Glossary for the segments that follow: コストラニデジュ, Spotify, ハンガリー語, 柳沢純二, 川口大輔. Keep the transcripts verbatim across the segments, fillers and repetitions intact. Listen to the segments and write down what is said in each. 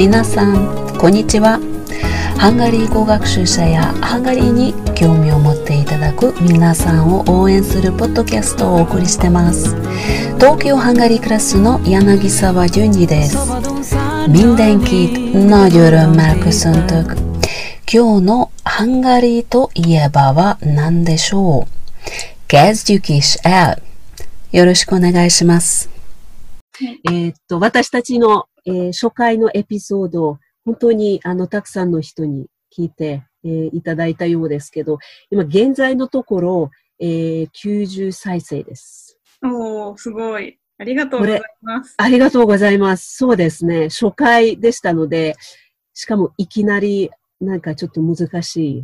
皆さんこんにちは。ハンガリー語学習者やハンガリーに興味を持っていただく皆さんを応援するポッドキャストをお送りしてます。東京ハンガリークラスの柳沢純二です。Mindenkit nagyon örömmel köszöntök。今日のハンガリーといえばは何でしょう。Kezdjük is el。よろしくお願いします。えっと、私たちの、えー、初回のエピソードを本当にあのたくさんの人に聞いて、えー、いただいたようですけど、今現在のところ、えー、きゅうじゅうさいせいです。おー、すごい。ありがとうございます。ありがとうございます。そうですね。初回でしたので、しかもいきなりなんかちょっと難しい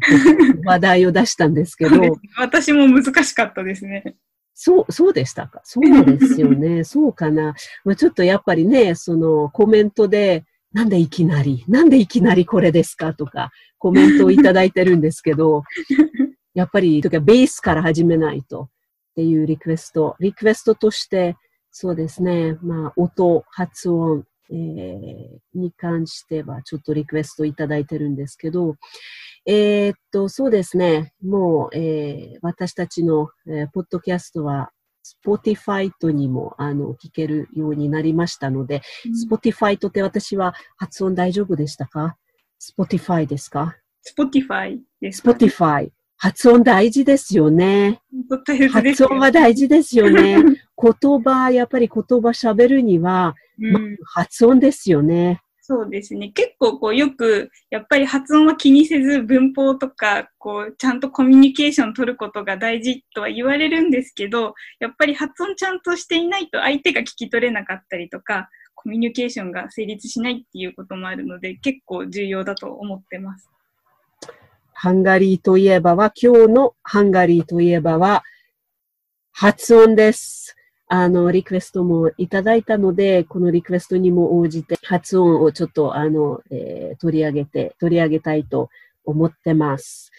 話題を出したんですけど。私も難しかったですね。そう、そうでしたか。そうですよね。そうかな。まあ、ちょっとやっぱりね、そのコメントで、なんでいきなり、なんでいきなりこれですかとか、コメントをいただいてるんですけど、やっぱり、とかベースから始めないとっていうリクエスト。リクエストとして、そうですね、まあ、音、発音、えー、に関してはちょっとリクエストいただいてるんですけど、えー、っと、そうですね。もう、えー、私たちの、えー、ポッドキャストは、Spotify とにも、あの、聞けるようになりましたので、うん、Spotify とって私は発音大丈夫でしたか？ Spotify ですか？ Spotify ですか？ Spotify。発音大事ですよね。発音は大事ですよね。言葉、やっぱり言葉喋るには、うん、まあ、発音ですよね。そうですね。結構こうよくやっぱり発音は気にせず文法とかこうちゃんとコミュニケーション取ることが大事とは言われるんですけど、やっぱり発音ちゃんとしていないと相手が聞き取れなかったりとかコミュニケーションが成立しないっていうこともあるので結構重要だと思ってます。ハンガリーといえばは、今日のハンガリーといえばは発音です。あの、リクエストもいただいたので、このリクエストにも応じて発音をちょっと、あの、えー、取り上げて、取り上げたいと思ってます。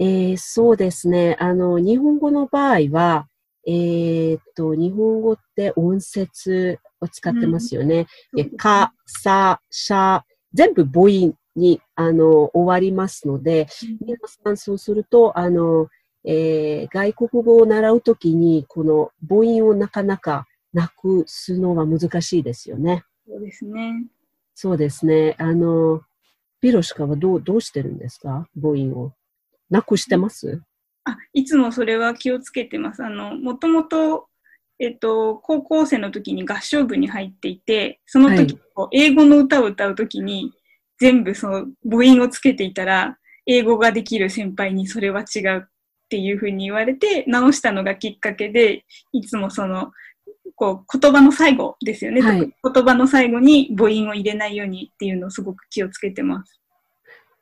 えー、そうですね。あの、日本語の場合は、えー、っと、日本語って音節を使ってますよね。うん、か、さ、しゃ、全部母音に、あの、終わりますので、皆さんそうすると、あの、えー、外国語を習うときに、この母音をなかなかなくすのは難しいですよね。そうですね。そうですね。あの、ピロシカはどう、どうしてるんですか？母音を。なくしてます？あ、いつもそれは気をつけてます。あの、もともと、えっと、高校生の時に合唱部に入っていて、その時、はい、英語の歌を歌うときに、全部その母音をつけていたら、英語ができる先輩にそれは違うっていうふうに言われて直したのがきっかけで、いつもそのこう言葉の最後ですよね、はい、言葉の最後に母音を入れないようにっていうのをすごく気をつけてます。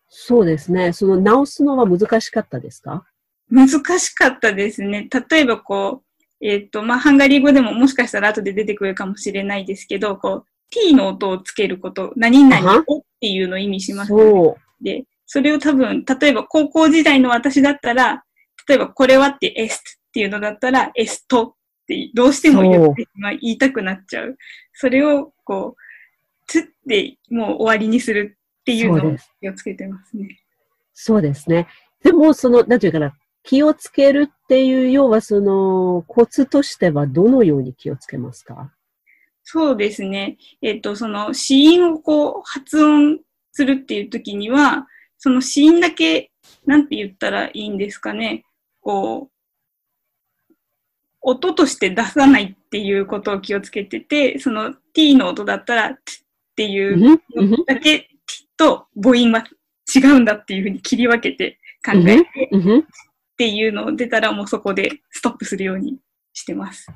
そうですね。その直すのは難しかったですか？難しかったですね。例えばこう、えーとまあ、ハンガリー語でももしかしたら後で出てくるかもしれないですけど、こう t の音をつけること、何々をっていうのを意味します、ね、そうで、それを多分例えば高校時代の私だったら、例えば、これはってエスっていうのだったら、エストってどうしても言って、まあ、言いたくなっちゃう。それを、こう、つってもう終わりにするっていうのを気をつけてますね。そうですね。でも、その、なんていうかな、気をつけるっていう、要はその、コツとしてはどのように気をつけますか？そうですね。えっと、その、子音をこう、発音するっていう時には、その子音だけ、なんて言ったらいいんですかね。こう、音として出さないっていうことを気をつけてて、その t の音だったら t っていうのだけ、t と母音は違うんだっていうふうに切り分けて考えて、っていうのを出たらもうそこでストップするようにしてます。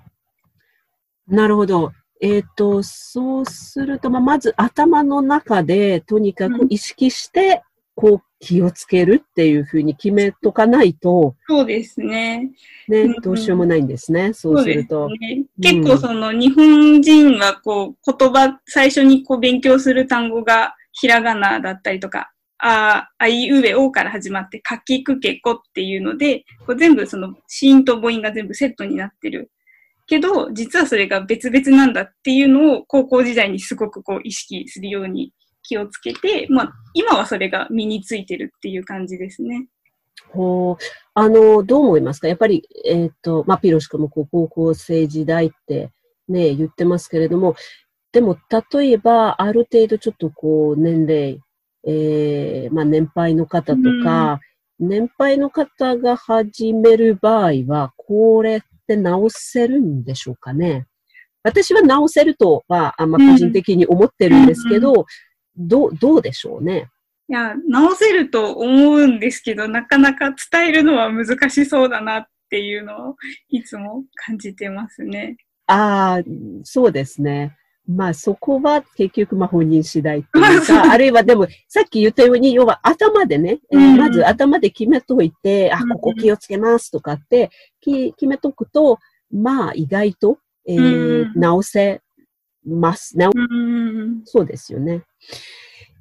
なるほど。えっと、そうすると、まあ、まず頭の中でとにかく意識して、こう、気をつけるっていうふうに決めとかないと、そうですね。ね、どうしようもないんですね。うん、そうすると。そうですね。結構その日本人はこう言葉、最初にこう勉強する単語がひらがなだったりとか、あ、あいうえおから始まって、かきくけこっていうので、こう全部その子音と母音が全部セットになってる。けど、実はそれが別々なんだっていうのを高校時代にすごくこう意識するように気をつけて、まあ、今はそれが身についてるっていう感じですね。ほう、あのどう思いますか？やっぱり、えーとまあ、ピロシ君もこう高校生時代って、ね、言ってますけれども、でも例えばある程度ちょっとこう年齢、えーまあ、年配の方とか、うん、年配の方が始める場合はこれって直せるんでしょうかね？私は直せるとはあんま個人的に思ってるんですけど、うんうん、ど, どうでしょうね？いや、直せると思うんですけど、なかなか伝えるのは難しそうだなっていうのをいつも感じてますね。ああ、そうですね。まあそこは結局まあ本人次第というか、あるいはでもさっき言ったように、要は頭でね、えー、まず頭で決めといて、あ、ここ気をつけますとかってき決めとくと、まあ意外と、えー、直せます。直そうですよね。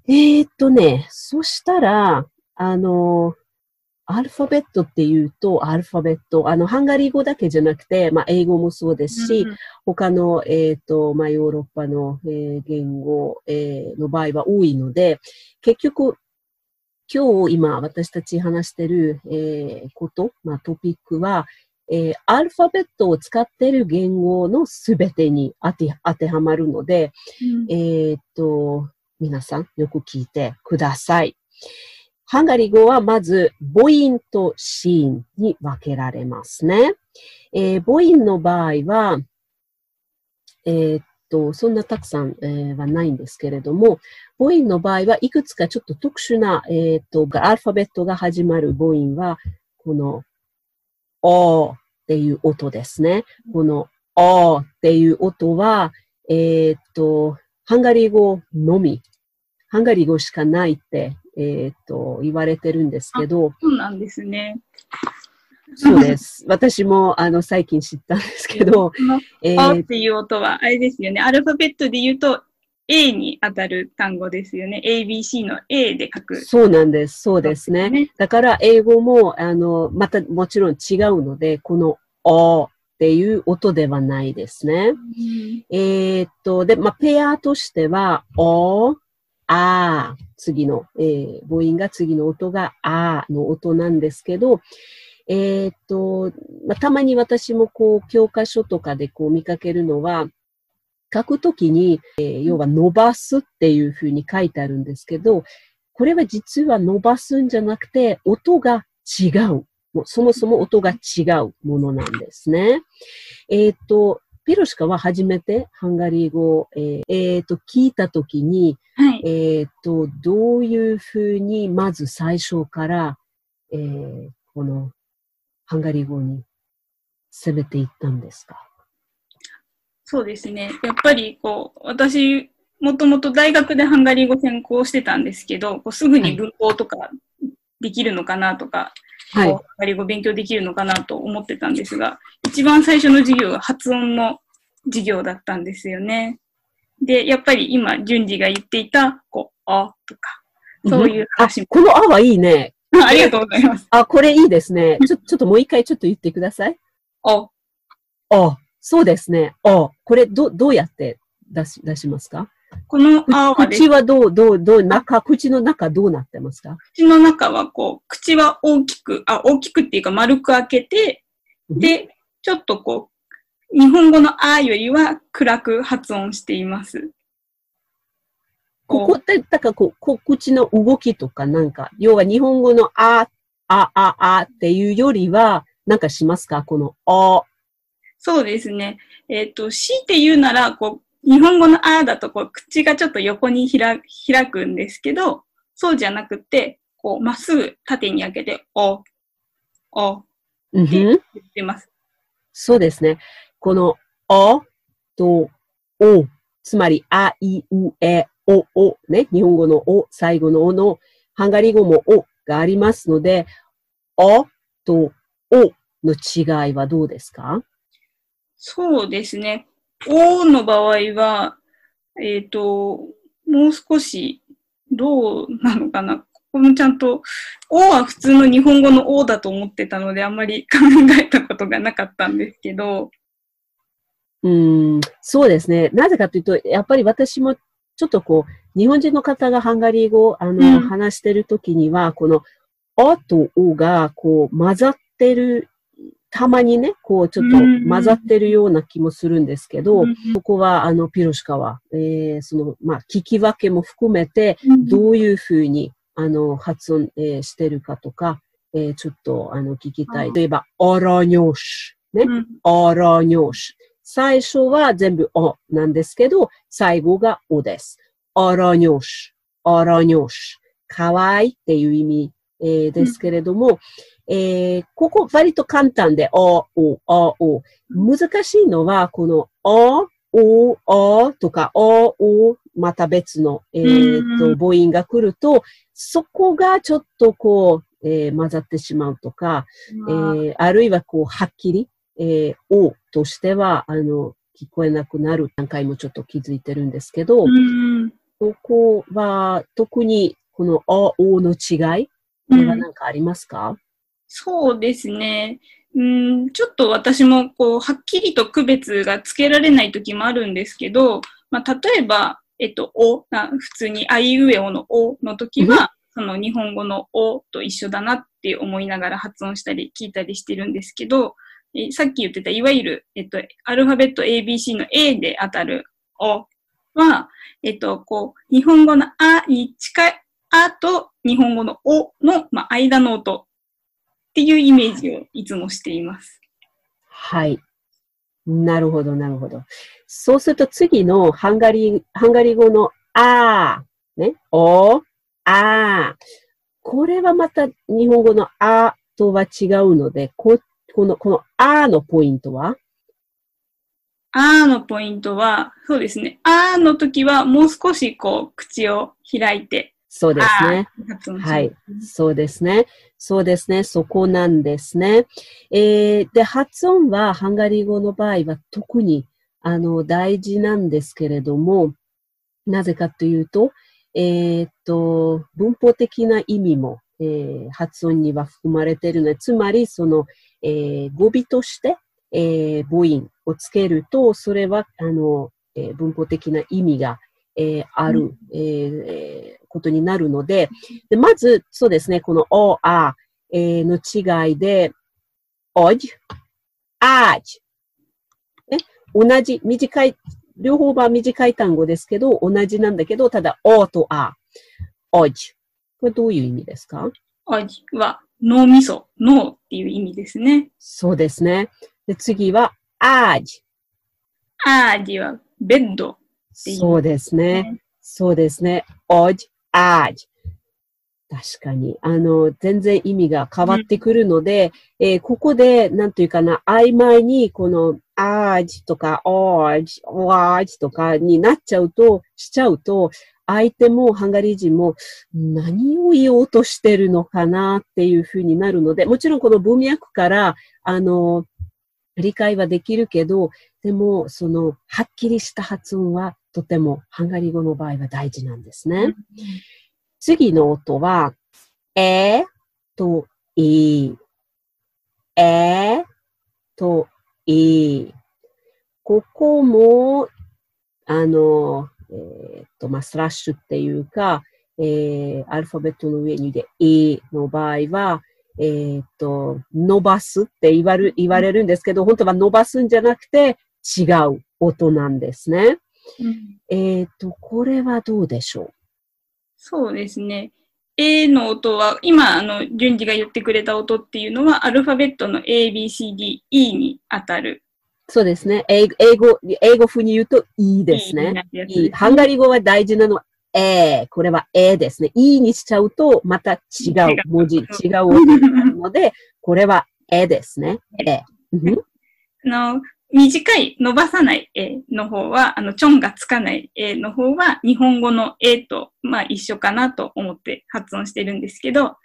えーっとね、そしたら、あの、アルファベットっていうと、アルファベット、あの、ハンガリー語だけじゃなくて、まあ、英語もそうですし、うん、他の、えーっと、まあ、ヨーロッパの、えー、言語、えー、の場合は多いので、結局、今日今私たち話してる、えー、こと、まあ、トピックは、えー、アルファベットを使っている言語のすべてに当て、当てはまるので、うん、えーっと、皆さんよく聞いてください。ハンガリー語はまず母音と子音に分けられますね。えー、母音の場合は、えー、っと、そんなたくさん、えー、はないんですけれども、母音の場合はいくつかちょっと特殊な、えー、っと、アルファベットが始まる母音は、この、おーっていう音ですね。この、おーっていう音は、えー、っと、ハンガリー語のみ、ハンガリー語しかないって、えー、っと言われてるんですけど。そうなんですね。そうです。私もあの最近知ったんですけど。えー、おっていう音は、あれですよね。アルファベットで言うと、A に当たる単語ですよね。エービーシー の A で書く。そうなんです。そうですね。ですね。だから、英語も、あの、またもちろん違うので、このおっていう音ではないですね。うん、えっと、で、まあ、ペアとしては、お、あ、次の、えー、母音が次の音が、あの音なんですけど、えー、っと、まあ、たまに私もこう、教科書とかでこう見かけるのは、書くときに、えー、要は伸ばすっていうふうに書いてあるんですけど、これは実は伸ばすんじゃなくて、音が違う。そもそも音が違うものなんですね。えっ、ー、と、ピロシカは初めてハンガリー語を、えー、と聞いたときに、はい、えっと、どういうふうにまず最初から、えー、このハンガリー語に攻めていったんですか？そうですね。やっぱりこう、私、もともと大学でハンガリー語専攻してたんですけど、こうすぐに文法とかできるのかなとか、はいハンガリー語勉強できるのかなと思ってたんですが、一番最初の授業が発音の授業だったんですよね。で、やっぱり今、順次が言っていた、こう、あとか、そういう話も、うん。このあはいいね。ありがとうございます。あ、これいいですね。ちょ、ちょっともう一回ちょっと言ってください。あ。あ。そうですね。あ。これ、ど、どうやって出し、出しますか？このあはです。口はどう、どう、どう、中、口の中どうなってますか？口の中はこう、口は大きく、あ、大きくっていうか丸く開けて、で、ちょっとこう、日本語のあよりは暗く発音しています。ここって、だからこう、こう口の動きとかなんか、要は日本語のあ、あ、あ、あっていうよりは、なんかしますか？このあ。そうですね。えっと、強いて言うなら、こう、日本語のあだとこう口がちょっと横に開くんですけど、そうじゃなくて、こうまっすぐ縦に開けて、お、おって言ってます。うん、そうですね。このおとお、つまりあ、い、う、え、お、お、ね、日本語のお、最後のおの、ハンガリー語もおがありますので、おとおの違いはどうですか？そうですね。おの場合は、えっと、もう少し、どうなのかな。ここもちゃんと、おは普通の日本語のおだと思ってたので、あんまり考えたことがなかったんですけど。うーん、そうですね。なぜかというと、やっぱり私もちょっとこう、日本人の方がハンガリー語をあの、うん、話してるときには、この、あとおがこう混ざってる、たまにね、こうちょっと混ざってるような気もするんですけど、うんうん、ここはあの、ピロシカは、えー、その、まあ、聞き分けも含めて、どういうふうに、あの、発音、えー、してるかとか、えー、ちょっと、あの、聞きたい。例えば、あらにょし。ね。あらにょし。最初は全部おなんですけど、最後がおです。あらにょし。あらにょし。かわいいっていう意味、えー、ですけれども、うん、えー、ここ割と簡単で、あお、あお。難しいのは、この、あお、あとか、あお、また別の、えー、と母音が来ると、そこがちょっとこう、えー、混ざってしまうとか、えー、あるいはこう、はっきり、えー、おとしては、あの、聞こえなくなる段階もちょっと気づいてるんですけど、そこは、特に、この、あ、おの違い、これは何かありますか？うん、そうですね。うん、ちょっと私も、こう、はっきりと区別がつけられない時もあるんですけど、まあ、例えば、えっと、おが、普通に、あいうえおのおの時は、うん、その日本語のおと一緒だなって思いながら発音したり聞いたりしてるんですけど、えさっき言ってたいわゆる、えっと、アルファベット エービーシー の A で当たるおは、えっと、こう、日本語のあに近いあと日本語のおの、まあ、間の音っていうイメージをいつもしています。はい。なるほど、なるほど。そうすると次のハンガリー、ハンガリー語のあ、ね、お、ああ、これはまた日本語のあとは違うので、こ、この、このあのポイントは？あのポイントは、そうですね。あの時はもう少しこう、口を開いて。そうですね。はい。そうですね。そうですね。そこなんですね。えー、で、発音はハンガリー語の場合は特に、あの、大事なんですけれども、なぜかというと、えっと、文法的な意味も、えー、発音には含まれているので、つまり、その、えー、語尾として、えー、母音をつけると、それは、あの、えー、文法的な意味が、えー、ある、うんえーえー、ことになるので、で、まず、そうですね、この、お、あ、えー、の違いで、おじ、あじ、ね、同じ、短い、両方は短い単語ですけど、同じなんだけど、ただ、おとあ、おじ。これどういう意味ですか？おじは、脳みそ、脳っていう意味ですね。そうですね。で、次は、あじ。あじは、ベッドっていう、ね。そうですね。そうですね。おじ、あじ。確かに。あの、全然意味が変わってくるので、うんえー、ここで、なんというかな、曖昧に、この、あーじとか、おーじ、おーじとかになっちゃうと、しちゃうと、相手もハンガリー人も何を言おうとしてるのかなっていうふうになるので、もちろんこの文脈から、あの、理解はできるけど、でも、その、はっきりした発音は、とてもハンガリー語の場合は大事なんですね。うん次の音は、えとい。えとい。ここも、あの、えっと、まあ、スラッシュっていうか、えー、アルファベットの上にで、いの場合は、えっと、伸ばすって言われる、言われるんですけど、本当は伸ばすんじゃなくて、違う音なんですね。うん、えっと、これはどうでしょう？そうですね。A の音は、今、あの、順次が言ってくれた音っていうのは、アルファベットの A、B、C、D、E に当たる。そうですね。英語、英語風に言うと E ですね。E、ハンガリー語は大事なのは A。これは A ですね。E にしちゃうと、また違う文字、違う音になるので、これは A ですね。A。の短い、伸ばさない A の方は、あの、チョンがつかない A の方は、日本語の A と、まあ一緒かなと思って発音してるんですけど、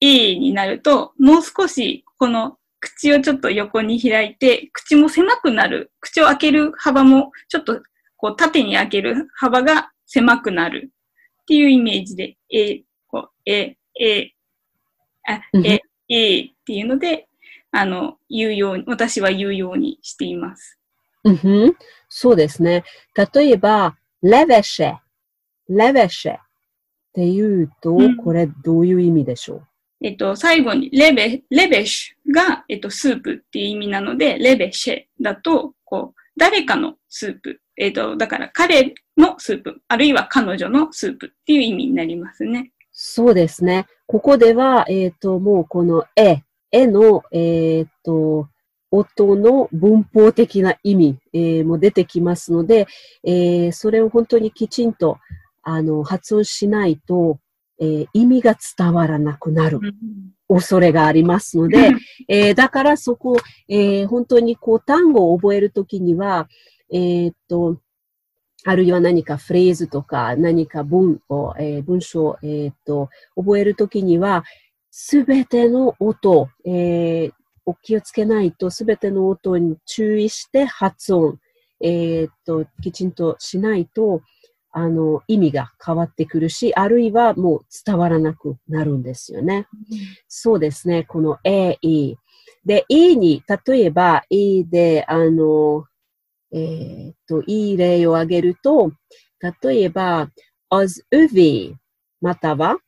A になると、もう少し、この口をちょっと横に開いて、口も狭くなる、口を開ける幅も、ちょっとこう縦に開ける幅が狭くなるっていうイメージで、A、こう、A、A、あ、A、A っていうので、あの、言うように、私は言うようにしています。うんふん。そうですね。例えば、レベシェ、レベシェっていうと、うん、これどういう意味でしょう？えっと、最後にレベ、レベシュが、えっと、スープっていう意味なので、レベシェだと、こう、誰かのスープ。えっと、だから彼のスープ、あるいは彼女のスープっていう意味になりますね。そうですね。ここでは、えっと、もうこのえ、えの、えっと、音の文法的な意味、えー、も出てきますので、えー、それを本当にきちんとあの発音しないと、えー、意味が伝わらなくなる恐れがありますので、えー、だからそこ、えー、本当にこう単語を覚えるときには、えー、っと、あるいは何かフレーズとか何か文を、えー、文章、えー、っと、覚えるときには、すべての音、えーお気をつけないと、すべての音に注意して発音、えー、っと、きちんとしないと、あの、意味が変わってくるし、あるいはもう伝わらなくなるんですよね。うん、そうですね。この A、E。で、E に、例えば E で、あの、えー、っと、いい例を挙げると、例えば、az uvi、または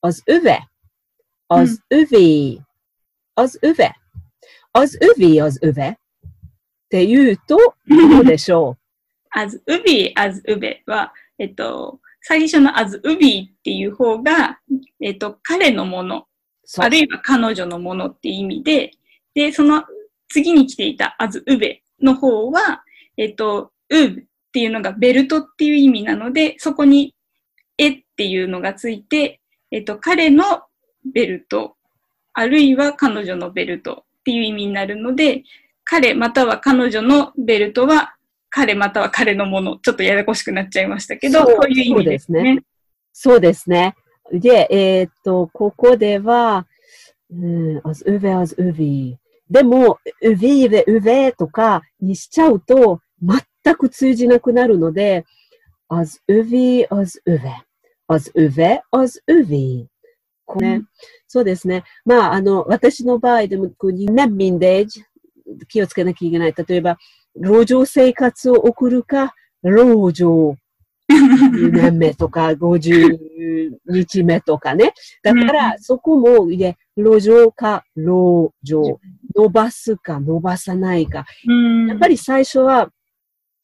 az uve、az uvi、az uve。az uvi, az uve って言うとどうでしょう？ az uvi, az uve は、えっと、最初の az uvi っていう方が、えっと、彼のもの、あるいは彼女のものっていう意味で、で、その次に来ていた az uve の方は、えっと、uv っていうのがベルトっていう意味なので、そこにえっていうのがついて、えっと、彼のベルト、あるいは彼女のベルト、っていう意味になるので、彼または彼女のベルトは、彼または彼のもの。ちょっとややこしくなっちゃいましたけど、そう、そういう意味ですね。そうですね。そうですね。で、えー、っと、ここでは、うん、az uve, az uvi。でも、uvive, uve とかにしちゃうと、全く通じなくなるので、az uvi, az uve。az uve, az uvi。これ、ね、そうですね。まあ、あの、私の場合でも、ね、みんで気をつけなきゃいけない。例えば、路上生活を送るか、路上にねんめとか、ごじゅうにちめとかね。だから、そこも、ね、路上か、路上。伸ばすか、伸ばさないか。やっぱり最初は、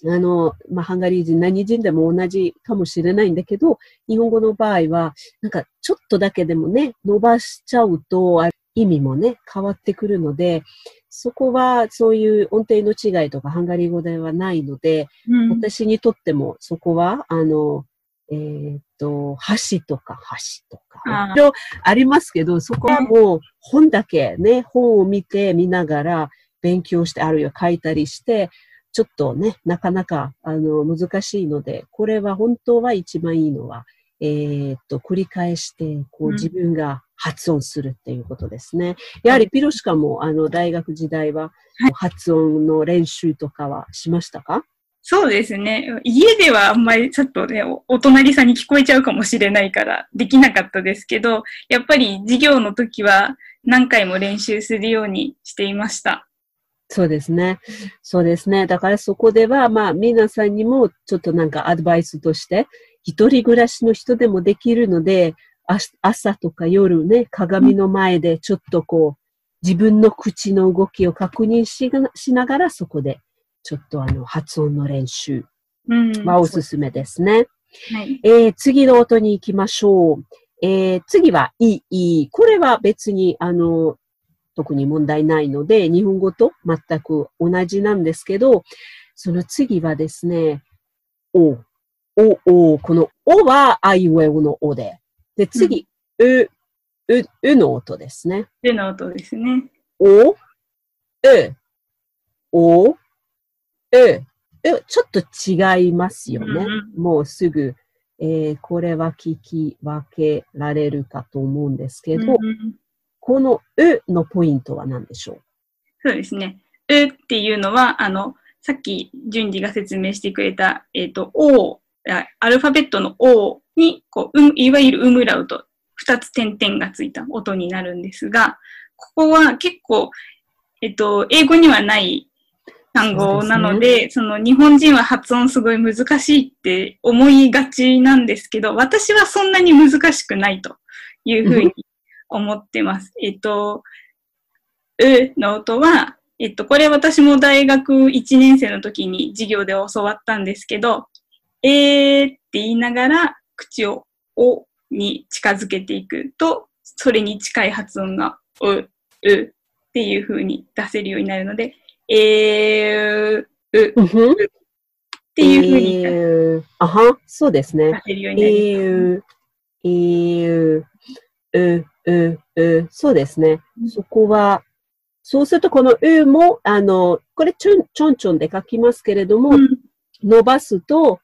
あの、まあ、ハンガリー人、何人でも同じかもしれないんだけど、日本語の場合は、なんか、ちょっとだけでもね、伸ばしちゃうと、意味もね、変わってくるので、そこは、そういう音程の違いとか、ハンガリー語ではないので、うん、私にとっても、そこは、あの、えー、っと、箸とか、箸とか、いろいろありますけど、そこはもう、本だけね、本を見て、見ながら、勉強して、あるいは書いたりして、ちょっとね、なかなかあの難しいので、これは本当は一番いいのは、えー、っと、繰り返して、こう自分が発音するっていうことですね。やはりピロシカも、あの、大学時代は、はい、発音の練習とかはしましたか？そうですね。家ではあんまりちょっとね、お隣さんに聞こえちゃうかもしれないから、できなかったですけど、やっぱり授業の時は何回も練習するようにしていました。そうですね。そうですね。だからそこでは、まあ、皆さんにも、ちょっとなんかアドバイスとして、一人暮らしの人でもできるので、朝とか夜ね、鏡の前でちょっとこう、自分の口の動きを確認し、しながら、そこで、ちょっとあの、発音の練習はおすすめですね。うん、はい、えー、次の音に行きましょう。えー、次は、いい。これは別に、あの、特に問題ないので、日本語と全く同じなんですけど、その次はですね、お、お、お、このおはあいうえおのおで、で、次、うん、う、う、うの音ですね。うの音ですね。お、う、お、う、う、ちょっと違いますよね。うん、もうすぐ、えー、これは聞き分けられるかと思うんですけど、うん、このうのポイントは何でしょう？そうですね。うっていうのは、あの、さっき順次が説明してくれた、えっと、お、アルファベットのおに、こう、うん、いわゆるウムラウとふたつ点々がついた音になるんですが、ここは結構、えっと、英語にはない単語なので、ね、その日本人は発音すごい難しいって思いがちなんですけど、私はそんなに難しくないというふうに思ってます。えっと、うの音は、えっと、これ私も大学いちねん生の時に授業で教わったんですけど、えーって言いながら口をおに近づけていくと、それに近い発音がう、うっていう風に出せるようになるので、えー、う、うっていう風に出せるようになります。あは、そうですね。えー、えー、う、う、う、そうですね。そこは、そうすると、このうも、あの、これ、ちょんちょんちょんで書きますけれども、うん、伸ばすと、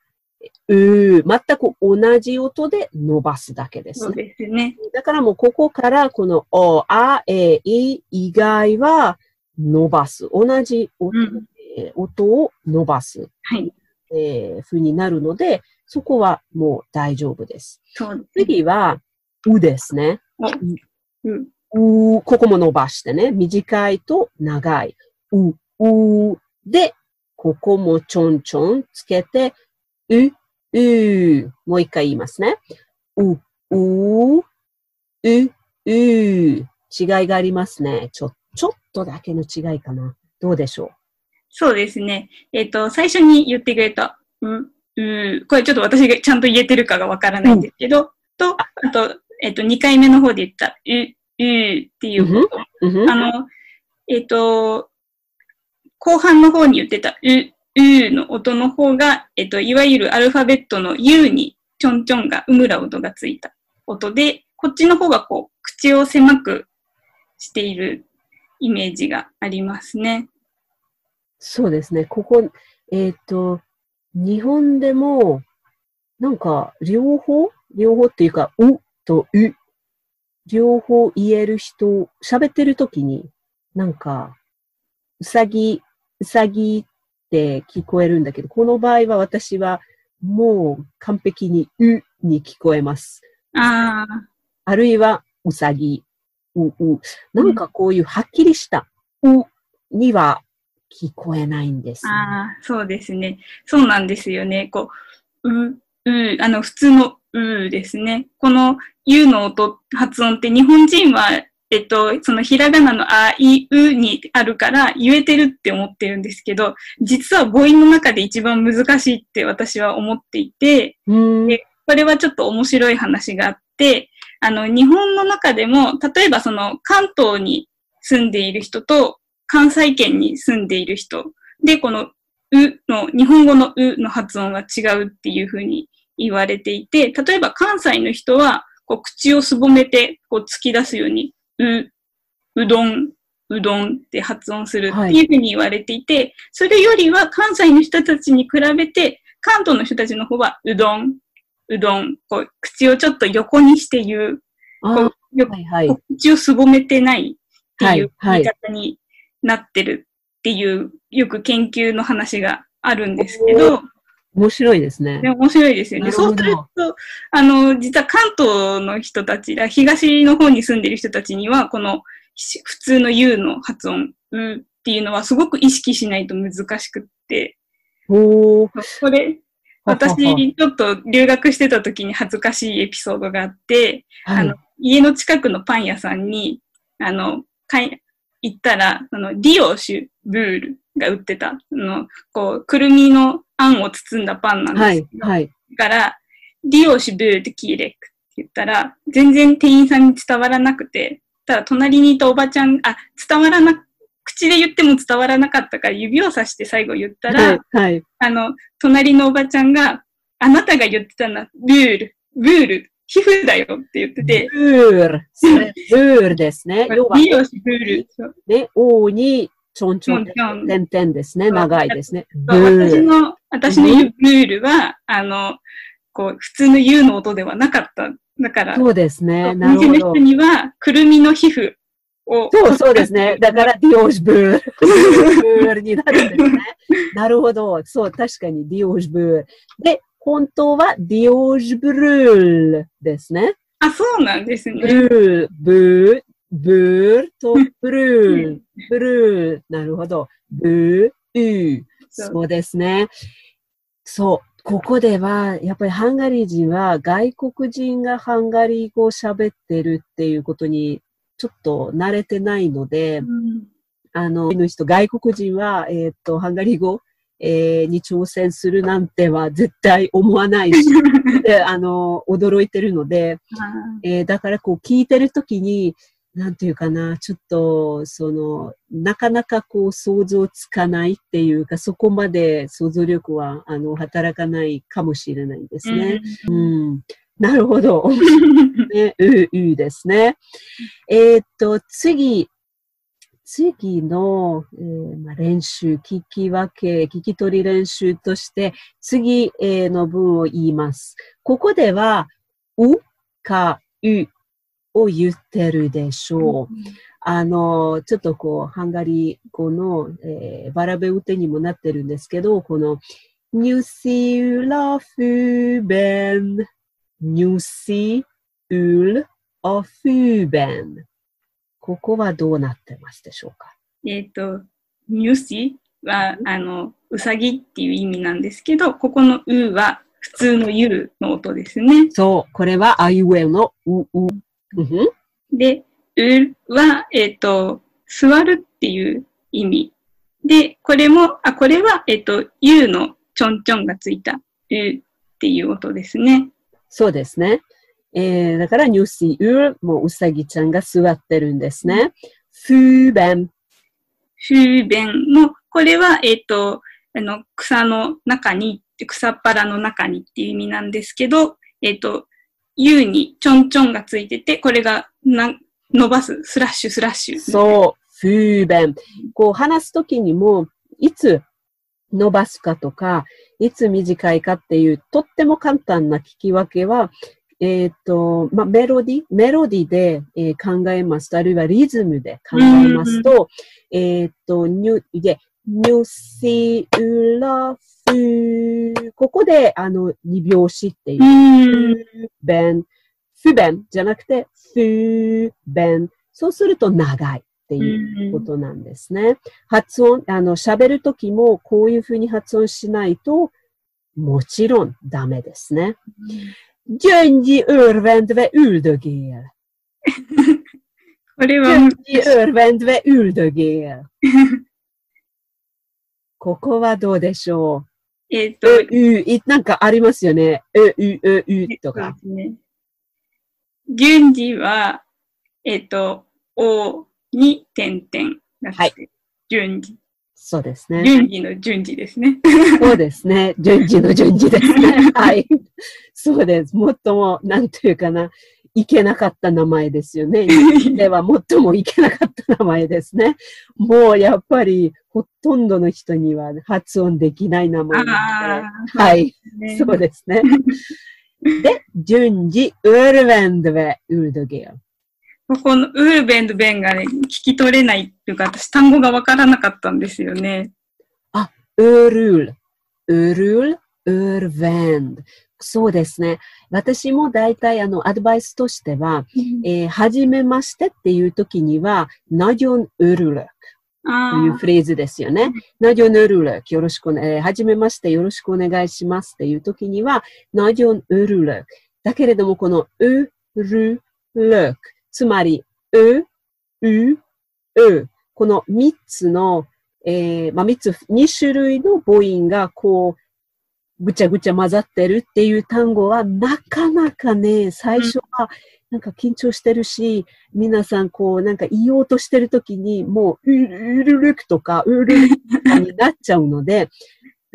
うー、全く同じ音で伸ばすだけですね。そうですね。だからもう、ここから、この、お、あ、え、い以外は、伸ばす。同じ音、うん、音を伸ばす。はい。えー、ふうになるので、そこはもう大丈夫です。そうですね。次は、うですね。う。う、ここも伸ばしてね。短いと長い。う、う。で、ここもちょんちょんつけて、う、う。もう一回言いますね。う、う。う、う。違いがありますね。ちょ、ちょっとだけの違いかな。どうでしょう？そうですね。えっと、最初に言ってくれた、う、う。これちょっと私がちゃんと言えてるかがわからないんですけど、うん、と、あと、えっと、にかいめの方で言った、う。うっていうこと。うん、あの、えっ、ー、と、後半の方に言ってたう、うの音の方が、えっ、ー、と、いわゆるアルファベットの U にちょんちょんが、うむら音がついた音で、こっちの方がこう、口を狭くしているイメージがありますね。そうですね。ここ、えっ、ー、と、日本でも、なんか、両方両方っていうか、うとう。両方言える人、喋ってるときに、なんか、うさぎ、うさぎって聞こえるんだけど、この場合は私はもう完璧にうに聞こえます。ああ。あるいはうさぎ、うう。なんかこういうはっきりしたうには聞こえないんです、ね。ああ、そうですね。そうなんですよね。こう、う、う、あの普通のうですね。このU の音、発音って日本人は、えっと、そのひらがなのあ、い、うにあるから言えてるって思ってるんですけど、実は母音の中で一番難しいって私は思っていて、でこれはちょっと面白い話があって、あの、日本の中でも、例えばその関東に住んでいる人と関西圏に住んでいる人で、このうの、日本語のうの発音が違うっていうふうに言われていて、例えば関西の人は、こう口をすぼめてこう突き出すように、う、うどん、うどんって発音するっていうふうに言われていて、はい、それよりは関西の人たちに比べて、関東の人たちの方は、うどん、うどん、こう口をちょっと横にして言う、こうはいはい、こう口をすぼめてないっていう言い方になってるっていう、よく研究の話があるんですけど、面白いですね。面白いですよね。そうすると、あの、実は関東の人たち、東の方に住んでる人たちには、この普通の U の発音、うっていうのはすごく意識しないと難しくって。おー。これ、私、ちょっと留学してた時に恥ずかしいエピソードがあって、はい、あの家の近くのパン屋さんに、あの、買い、行ったら、あの、リオシュブールが売ってた、あの、こう、くるみのあんを包んだパンなんですけど、はいはい、だから、リオシュブールキーレックって言ったら、全然店員さんに伝わらなくて、ただ隣にいたおばちゃん、あ、伝わらな、口で言っても伝わらなかったから指をさして最後言ったら、はいはい、あの、隣のおばちゃんが、あなたが言ってたのは、ブール、ブール。皮膚だよって言ってて。ブール。ブールですね。要は。リオシブール。ね、王にちょんちょん。点々ですね。長いですね。私の、私の言うブールは、あの、こう、普通の U の音ではなかった。だから、そうですね。なるほど。人には、くるみの皮膚を。そうそうですね。だから、リオシブール。ブールになるんですね。なるほど。そう、確かに、リオシブール。で、本当はディオージュブルールですね。あ、そうなんですね。ブルー、ブー、ブーとブルー、ブルー。なるほど。ブー、うん、そうですね。そう、ここではやっぱりハンガリー人は外国人がハンガリー語を喋ってるっていうことにちょっと慣れてないので、うん、あの外国人は、えー、っとハンガリー語、えー、に挑戦するなんては絶対思わないしあの驚いてるので、えー、だからこう聞いてるときになんていうかな、ちょっと、その、なかなかこう想像つかないっていうか、そこまで想像力は、あの、働かないかもしれないですね。うん。うん、なるほど。ね、う、うですね。えー、っと、次、次の、えーまあ、練習、聞き分け、聞き取り練習として、次の文を言います。ここでは、うかう。を言ってるでしょう。あの、ちょっとこう、ハンガリー語の、えー、バラベウテにもなってるんですけど、この、ニュシウラフーベン、ニュシウルオフーベン。ここはどうなってますでしょうか？えっと、ニュシは、あの、うさぎっていう意味なんですけど、ここのうは普通のゆるの音ですね。そう、これはあいうえおのうう。うん、で、うは、えっと、座るっていう意味。で、これも、あ、これは、えっと、ゆのちょんちょんがついた、うっていう音ですね。そうですね。えー、だから、ニュシウもうさぎちゃんが座ってるんですね。ふうべん。ふうべんも、これは、えっと、あの、草の中に、草っぱらの中にっていう意味なんですけど、えっと、U にちょんちょんがついてて、これがな伸ばす、スラッシュスラッシュ。そう、フーベン。こう話すときにも、いつ伸ばすかとか、いつ短いかっていう、とっても簡単な聞き分けは、えっと、まあ、メロディ、メロディで、えー、考えますと、あるいはリズムで考えますと、えっと、ニュ、で、ニュシウラフー。ここで、あの、二拍子っていう。フーベン。フーベンじゃなくて、フーベン。そうすると長いっていうことなんですね。発音、あの、喋るときもこういうふうに発音しないと、もちろんダメですね。Gönji örvänd ve üldögél。これは。Gönji örvänd ve üldögél。ここはどうでしょう？えっと、う、なんかありますよね。う、う、う、うとか。順次は、えっと、おに点々がついて、順次。そうですね。順次の順次ですね。そうですね。順次の順次ですね。はい。そうです。もっとも、なんというかな。いけなかった名前ですよね。では、最もいけなかった名前ですね。もう、やっぱり、ほとんどの人には発音できない名前なので。はい。そうですね。で、順次、ウールベンドベ、ウールドゲア。ここのウールベンドベンがね、聞き取れないっていうか、私、単語がわからなかったんですよね。あ、ウールウール、ウールベンド。そうですね。私も大体あのアドバイスとしては、えー、初めましてっていう時には、ナジョンウルルというフレーズですよね。ナジョンウルル、よろしくね、初めましてよろしくお願いしますっていう時には、ナジョンウルル。だけれども、このウルル、つまり、ウ、ウ、ウ。このみっつの、えー、まあみっつ、に種類の母音がこう、ぐちゃぐちゃ混ざってるっていう単語はなかなかね、最初はなんか緊張してるし、皆さんこうなんか言おうとしてるときにもう、うるるくとか、うるるくになっちゃうので、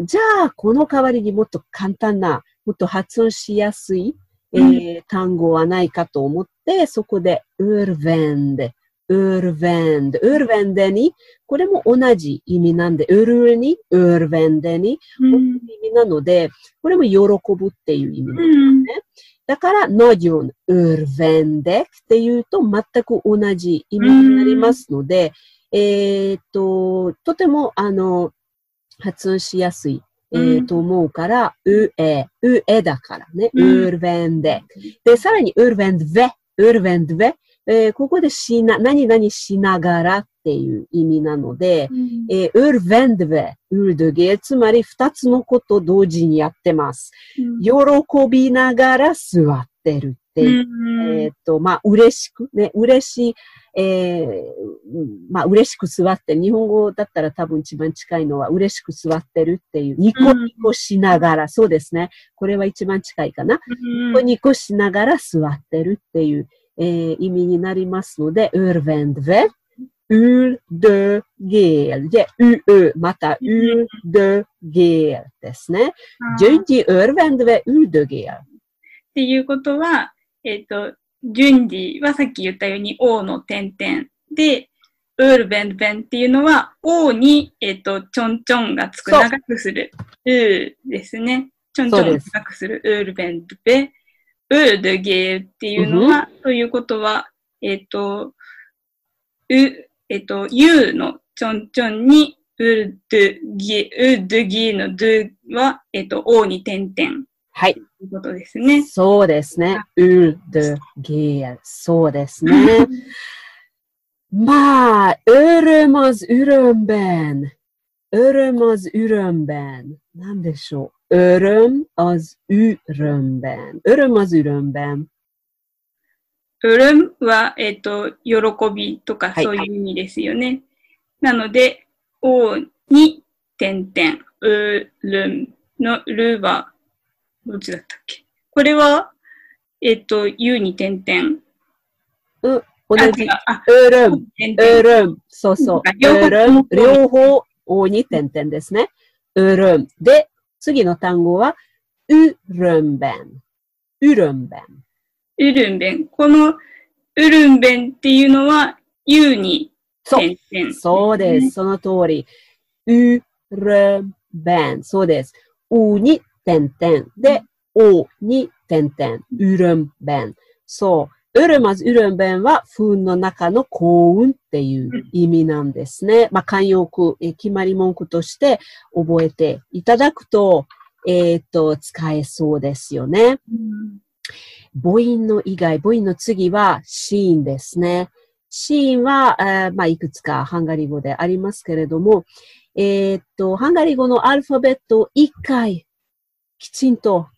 じゃあこの代わりにもっと簡単な、もっと発音しやすい、えー、単語はないかと思って、そこで、ウルヴェンデ、ウルヴェンデ、ウルヴェンデに、これも同じ意味なんで、ウルルに、ウルヴェンデに、同じ意味なので、これも喜ぶっていう意味なんですね。だから、ノジョン、ウルヴェンデっていうと全く同じ意味になりますので、えっと、とても、あの、発音しやすい、えと思うから、うえ、うえだからね、ウルヴェンデ。で、さらに、ウルヴェンデヴェ、ウルヴェンデヴェ、えー、ここでしな、何々しながらってっていう意味なので、うん、えー、ur vende, ur duge、つまり二つのことを同時にやってます。うん、喜びながら座ってるっていう、うん、えっと、まあ、嬉しく、ね、嬉しい、えー、まあ、嬉しく座って、日本語だったら多分一番近いのは、嬉しく座ってるっていう、ニコニコしながら、うん、そうですね。これは一番近いかな。うん、ニコニコしながら座ってるっていう、えー、意味になりますので、ur vende、ur de gel。で、う、う、また、ur de gel ですね。順次、ur vende、ur de gel。っていうことは、えっと、順次はさっき言ったように、王の点々で、ウールベンベンっていうのは、王に、えっと、ちょんちょんがつく、長くする、ウーですね。ちょんちょんを長くする、ウールベンベ、ウールデゲーっていうのは、うん、ということは、えっと、う、えっと、ユーのちょんちょんに、ウールデゲー、ウールデゲーのドゥは、えっと、王に点々。はい。ということですね。そうですね。う、で、げ、そうですね。まあ、うるまずうるんべん。うるまずうるんべん。なんでしょう。うるまずうるんべん。うるまずうるんべん。うるんは、えっと、喜びとかそういう意味ですよね。はい、なので、おに、点々。うるんのるは、どっちだったっけ？これは、えっと、U に点々。う、同じ。あ、うるん。うるん。そうそう。うるん。両方、O に点々ですね。うるん。で、次の単語は、うるんべん。うるんべん。うるんべん。この、うるんべんっていうのは、U に点々。そうです。その通り。うるんべん。そうです。U に点々で、おに点々、うるんべん。そう、うるまずうるんべんは、不運の中の幸運っていう意味なんですね。まあ、慣用句、え決まり文句として覚えていただくと、えっと、使えそうですよね。うん、母音の以外、母音の次は、子音ですね。子音は、えー、まあ、いくつかハンガリー語でありますけれども、えっと、ハンガリー語のアルファベットをいっかい、きちんと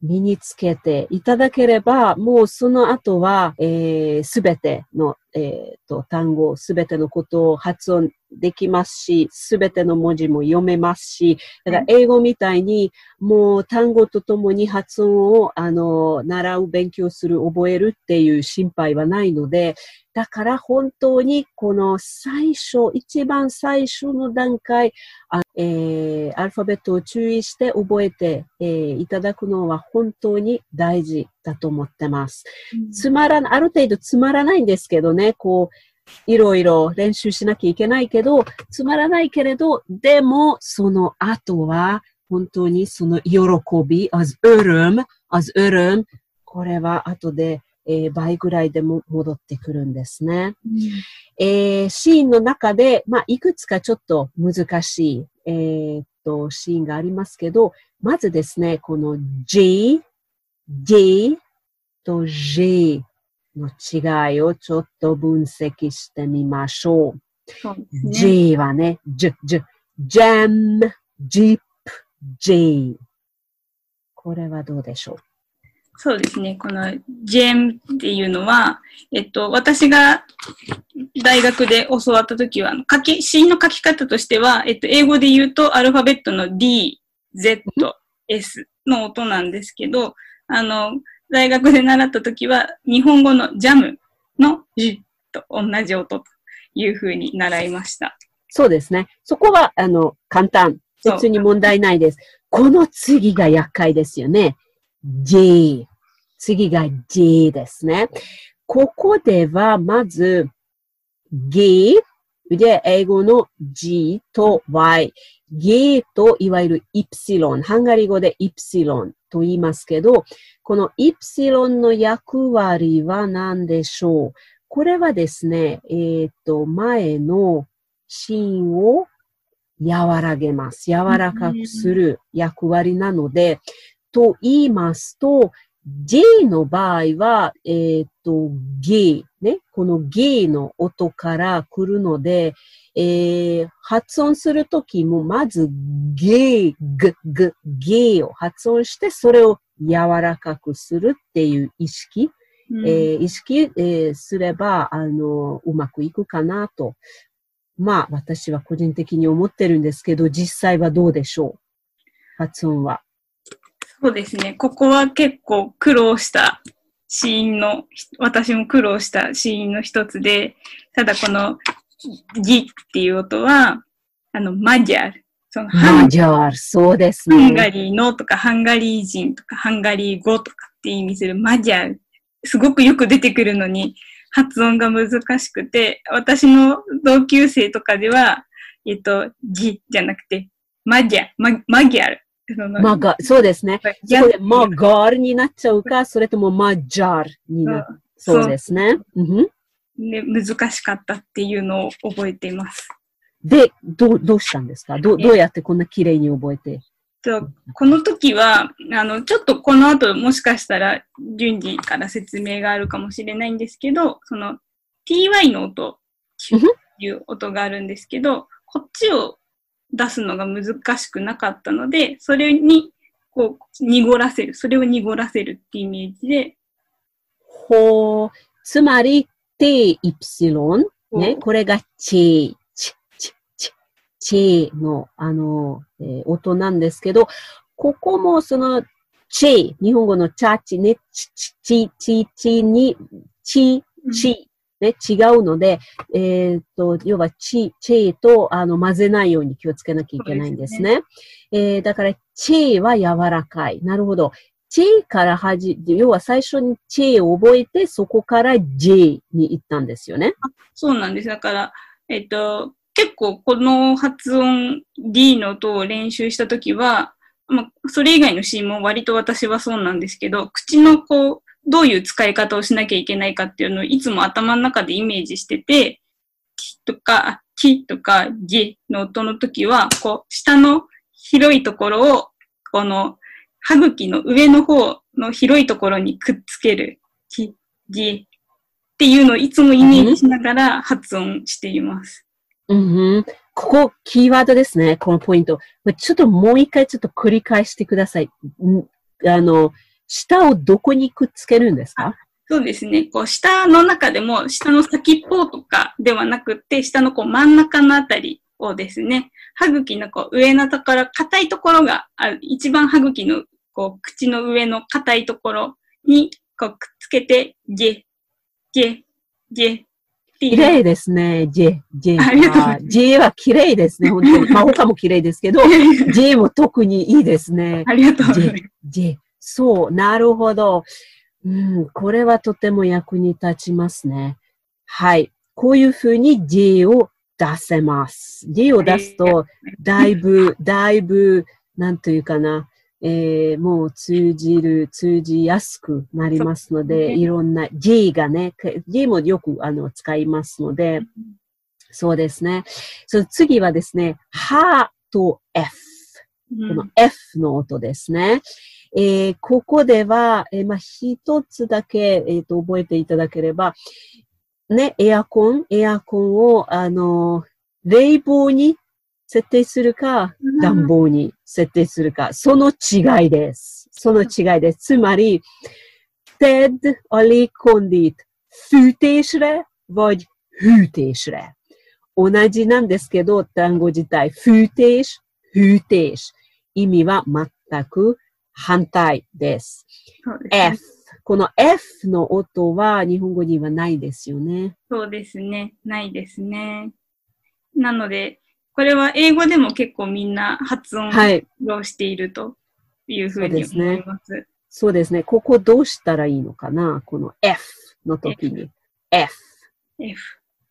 身につけていただければ、もうその後は、えー、すべての、えー、と単語、すべてのことを発音できますし、すべての文字も読めますし、だから英語みたいにもう単語とともに発音をあの習う、勉強する、覚えるっていう心配はないので、だから本当にこの最初、一番最初の段階、あえー、アルファベットを注意して覚えて、えー、いただくのは本当に大事だと思ってます。うん、つまらん、ある程度つまらないんですけどね、こう、いろいろ練習しなきゃいけないけど、つまらないけれど、でもその後は本当にその喜び、az öröm、az öröm、これは後で、えー、倍ぐらいでも戻ってくるんですね。うん、えー、シーンの中で、まあ、いくつかちょっと難しい、えー、っと、シーンがありますけど、まずですね、この J、J と J の違いをちょっと分析してみましょう。うね、J はね、J、J、Jam、Jeep、J。これはどうでしょう？そうですね。このジェムっていうのは、えっと、私が大学で教わったときは、書き、詩の書き方としては、えっと、英語で言うとアルファベットの D、Z、S の音なんですけど、あの、大学で習ったときは、日本語のジャムの J と同じ音というふうに習いました。そうですね。そこは、あの、簡単。別に問題ないです。この次が厄介ですよね。J。次が J ですね。ここでは、まず、G で、英語の G と Y。G と、いわゆる Y。ハンガリー語で Y と言いますけど、この Y の役割は何でしょう？これはですね、えっと、前のシーンを和らげます。柔らかくする役割なので、と言いますと、G の場合は、えー、っと、ゲー、ね、このゲーの音から来るので、えー、発音するときも、まずゲー、グ、グ、ゲーを発音して、それを柔らかくするっていう意識、うんえー、意識、えー、すれば、あの、うまくいくかなと。まあ、私は個人的に思ってるんですけど、実際はどうでしょう？発音は。そうですね。ここは結構苦労したシーンの、私も苦労したシーンの一つで、ただこのギっていう音は、あの、マジャル。そのマジャル、そうですね。ハンガリーのとか、ハンガリー人とか、ハンガリー語とかって意味するマジャル。すごくよく出てくるのに、発音が難しくて、私の同級生とかでは、えっと、ギじゃなくて、マギャ、マ、マギャル。マガ、そうですね。そこでマガールになっちゃうか、それともマジャルになる。そうですね。うん、で、難しかったっていうのを覚えています。で、どう、どうしたんですか？どう、どうやってこんな綺麗に覚えて？とこの時は、あの、ちょっとこの後もしかしたら順次から説明があるかもしれないんですけど、その ty の音っていう音があるんですけど、こっちを出すのが難しくなかったので、それにこう濁らせる、それを濁らせるってイメージで。ほう、つまり ty、ね、これが ち。チェの、あの、えー、音なんですけど、ここもその、チェ、日本語のチャチね、チチチチチに、チチ、ね、違うので、えっと、要はチ、チェと、あの、混ぜないように気をつけなきゃいけないんですね。そうですね。えー、だから、チェは柔らかい。なるほど。チェから始め、要は最初にチェを覚えて、そこからジェに行ったんですよね。あ、そうなんです。だから、えっと、結構この発音 D の音を練習したときは、まあ、それ以外のシーンも割と私はそうなんですけど、口のこう、どういう使い方をしなきゃいけないかっていうのをいつも頭の中でイメージしてて、キとか、キとか、ギの音のときは、こう、下の広いところを、この歯茎の上の方の広いところにくっつける、キ、ギっていうのをいつもイメージしながら発音しています。うん、ここ、キーワードですね。このポイント。ちょっともう一回ちょっと繰り返してください。あの、舌をどこにくっつけるんですか？そうですね。こう、舌の中でも、舌の先っぽとかではなくて、舌のこう真ん中のあたりをですね、歯茎のこう上のところ、硬いところがある、一番歯茎のこう口の上の硬いところにこうくっつけて、ゲ、ゲ、ゲ。綺麗ですね。J、J は。J は綺麗ですね。本当に。まあ、他も綺麗ですけど、J も特にいいですね。ありがとうございます。J、J。そう、なるほど。うん、これはとても役に立ちますね。はい。こういうふうに J を出せます。J を出すと、だいぶ、だいぶ、なんというかな。えー、もう通じる、通じやすくなりますので、いろんな J がね、J もよくあの使いますので、うん、そうですね。その次はですね、はと F。この F の音ですね。うん、えー、ここでは、えー、まあ、一つだけ、えーと、覚えていただければ、ね、エアコン、エアコンを、あの、冷房に設定するか、暖房に設定するか、その違いです。その違いです。つまり、Ted a légkondit fűtésre vagy hűtésre。同じなんですけど、単語自体、fűtés、hűtés。意味は全く反対です。F。この F の音は日本語にはないですよね。そうですね。ないですね。なので、これは英語でも結構みんな発音をしているというふうに思います。はい、そうですね。ここどうしたらいいのかな？この F の時に。F。F。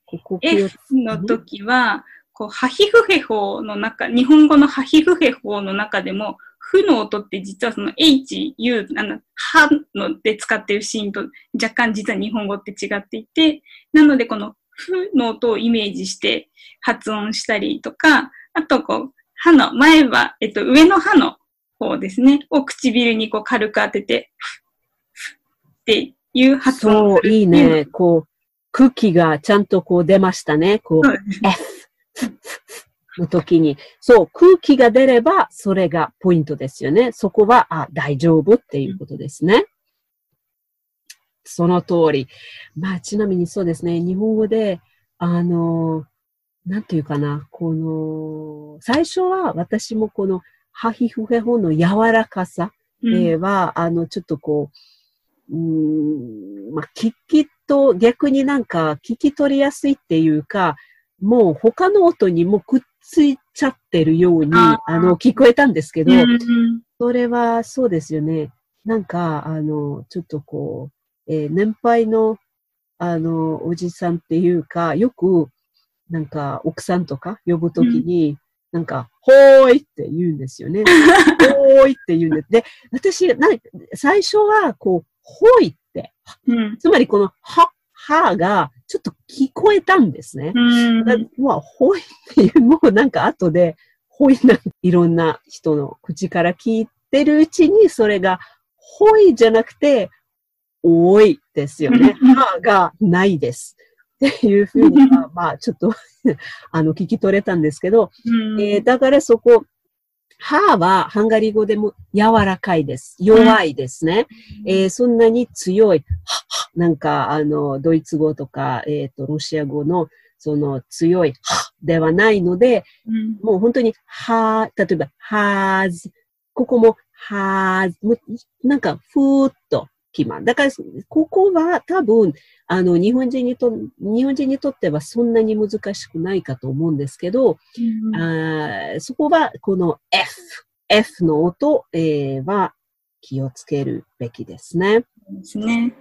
ここ F の時は、こう、ハヒフヘホの中、日本語のハヒフヘホの中でも、フの音って実はその H、U、あの、ハので使っているシーンと若干実は日本語って違っていて、なのでこのフの音をイメージして発音したりとか、あとこう、歯の前は、えっと、上の歯の方ですね、を唇にこう軽く当てて、っていう発音。そう、いいね。こう、空気がちゃんとこう出ましたね。こう、F の時に。そう、空気が出れば、それがポイントですよね。そこは、あ、大丈夫っていうことですね。その通り。まあ、ちなみにそうですね。日本語で、あの、なんていうかな。この、最初は私もこの、ハヒフヘホの柔らかさは、うん、あの、ちょっとこう、うーん、まあ、聞きと、逆になんか聞き取りやすいっていうか、もう他の音にもくっついちゃってるように、あ, あの、聞こえたんですけど、うん、それはそうですよね。なんか、あの、ちょっとこう、えー、年配の、あの、おじさんっていうか、よく、なんか、奥さんとか呼ぶときに、うんなんか、ほーいって言うんですよね。ほーいって言うんです。で、私、なんか最初は、こう、ほいって、うん、つまりこの、は、はが、ちょっと聞こえたんですね。うん、だまあ、ほいっていう、もうなんか後で、ほいな、いろんな人の口から聞いてるうちに、それが、ほいじゃなくて、おいですよね。はがないです。っていうふうには、まあ、ちょっと、あの、聞き取れたんですけど、うんえー、だからそこ、はは、ハンガリー語でも柔らかいです。弱いですね。うんえー、そんなに強い、はは、なんか、あの、ドイツ語とか、えっと、ロシア語の、その、強い、は、ではないので、うん、もう本当に、は、例えば、はーず、ここも、はーず、なんか、ふーっと、だから、ここは多分、あの、日本人にと、日本人にとってはそんなに難しくないかと思うんですけど、うん、あそこは、この F、F の音、えー、は気をつけるべきですね。ですね。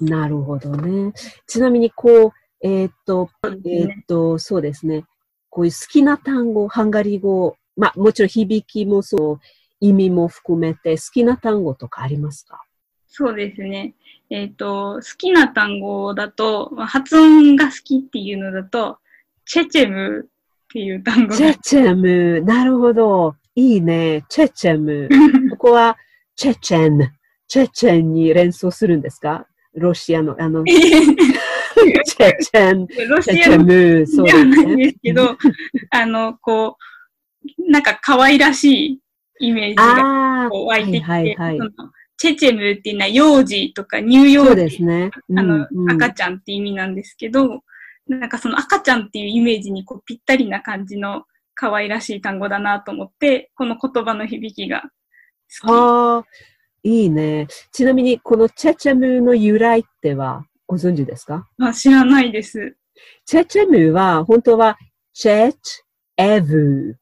なるほどね。ちなみに、こう、えー、っと、えー、っと、そうですね。こういう好きな単語、ハンガリー語、まあ、もちろん響きもそう、意味も含めて好きな単語とかありますか？そうですね。えっと、好きな単語だと、発音が好きっていうのだと、チェチェムっていう単語。チェチェム。なるほど。いいね。チェチェム。ここは、チェチェン。チェチェンに連想するんですか？ロシアの、あの、チェチェン。ロシアム。そうですね。なんですけど、あの、こう、なんか可愛らしいイメージがこう湧いてきて、はいはいはい。チェチェムっていうのは幼児とか乳幼児、ねうん、あの、うん、赤ちゃんって意味なんですけど、なんかその赤ちゃんっていうイメージにこうぴったりな感じの可愛らしい単語だなと思って、この言葉の響きが好き。ああ、いいね。ちなみにこのチェチェムの由来ってはご存知ですか？あ、知らないです。チェチェムは本当はチェチエブ、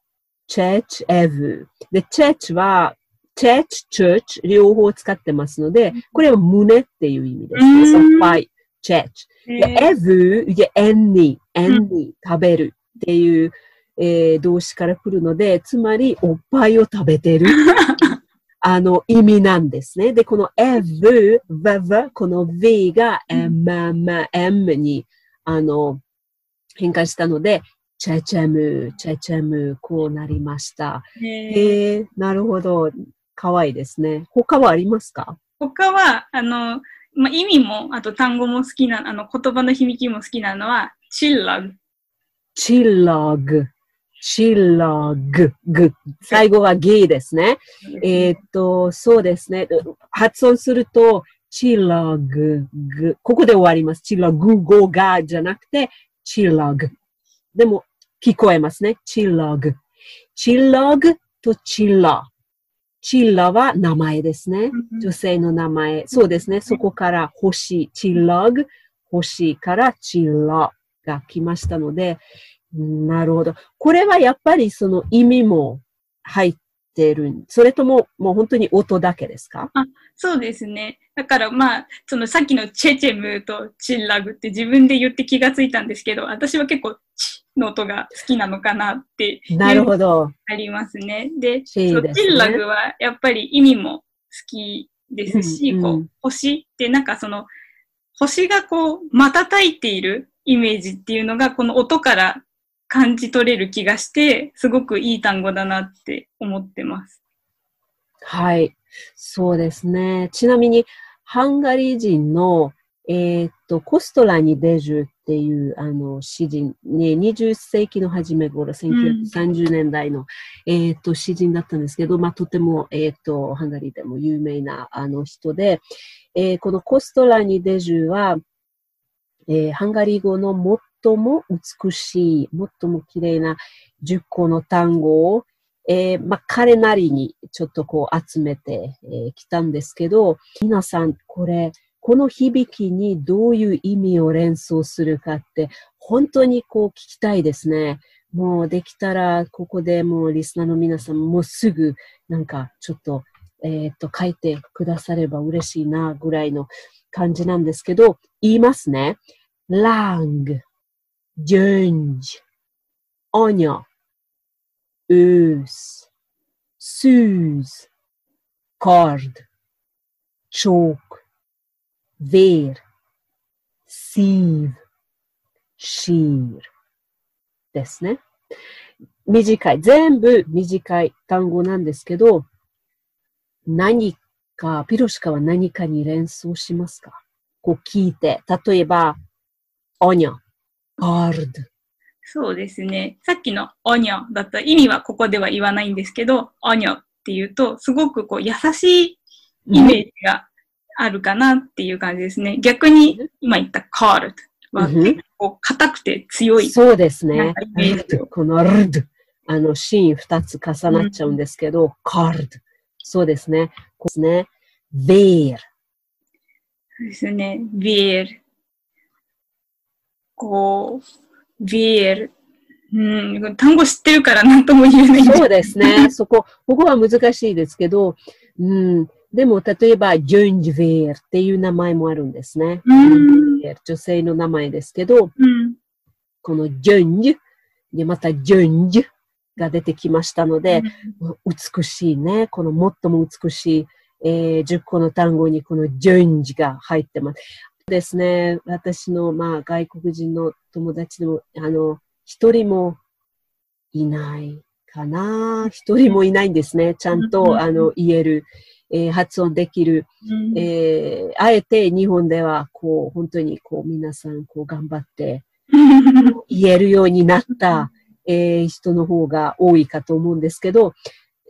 チェチエブ。で、チェチはチェーチ、チューチ、両方使ってますので、これは胸っていう意味ですね。そっぱい、チェーチ。エブ、エンニ、エンニ、食べるっていう、えー、動詞から来るので、つまり、おっぱいを食べてる、あの、意味なんですね。で、このエブ、ヴヴ、この V が M、M、M に、あの、変換したので、チェチェム、チェチェム、こうなりました。へえ、なるほど。かわいいですね。他はありますか？他は、あの、まあ、意味も、あと単語も好きな、あの、言葉の響きも好きなのは、チッラグ。チッラグ。チッラグ。グ。最後はギーですね。えーっと、そうですね。発音すると、チッラグ、グ。ここで終わります。チッラグ、ゴガじゃなくて、チッラグ。でも、聞こえますね。チラグ。チラグとチラ。チラは名前ですね。女性の名前。そうですね。そこから星。チラグ、星からチラが来ましたので、なるほど。これはやっぱりその意味も入ってる。それとも、もう本当に音だけですか？あ、そうですね。だからまあ、そのさっきのチェチェムとチラグって自分で言って気がついたんですけど、私は結構、の音が好きなのかなっていうのがありますね。で、チッラグはやっぱり意味も好きですし、うんうん、こう星ってなんかその星がこう瞬いているイメージっていうのがこの音から感じ取れる気がして、すごくいい単語だなって思ってます。はい、そうですね。ちなみにハンガリー人の、えー、っと、コストラニデジュっていう、あの、詩人、ね、にじゅっせいきの初め頃、せんきゅうひゃくさんじゅうねんだいの、うん、えー、っと、詩人だったんですけど、まあ、とても、えー、っと、ハンガリーでも有名な、あの人で、えー、このコストラニデジュは、えー、ハンガリー語の最も美しい、最も綺麗なじゅっこの単語を、えー、まあ、彼なりにちょっとこう集めてき、えー、たんですけど、皆さん、これ、この響きにどういう意味を連想するかって、本当にこう聞きたいですね。もうできたら、ここでもうリスナーの皆さんもすぐ、なんかちょっと、えー、っと、書いてくだされば嬉しいな、ぐらいの感じなんですけど、言いますね。lang, junge, onya.Ös, süß, kord, csók, vér, szív, sír. ですね。短い、全部短い単語なんですけど、何か、ピロシカは何かに連想しますか？こう聞いて、例えば、オニョ、カード。そうですね。さっきのオニョだと意味はここでは言わないんですけど、オニョっていうと、すごくこう優しいイメージがあるかなっていう感じですね。逆に今言ったカールは結構硬くて強い。そうですね。このルド、あのシーンふたつ重なっちゃうんですけど、うん、カールド。そうですね。こうですね。ベール。そうですね。ベール。こう。ヴィーエル、うん、単語知ってるから何とも言えない。そうですね。そこ、ここは難しいですけど、うん、でも例えば、ジュンジヴィーエルっていう名前もあるんですね。うん、女性の名前ですけど、うん、このジュンジでまたジュンジが出てきましたので、うん、美しいね。この最も美しい、えー、じゅっこの単語にこのジュンジが入ってます。ですね。私の、まあ、外国人の友達でも、あの、一人もいないかな。一人もいないんですね。ちゃんと、あの、言える、えー、発音できる。えー、あえて日本では、こう、本当に、こう、皆さん、こう、頑張って、言えるようになった、えー、人の方が多いかと思うんですけど、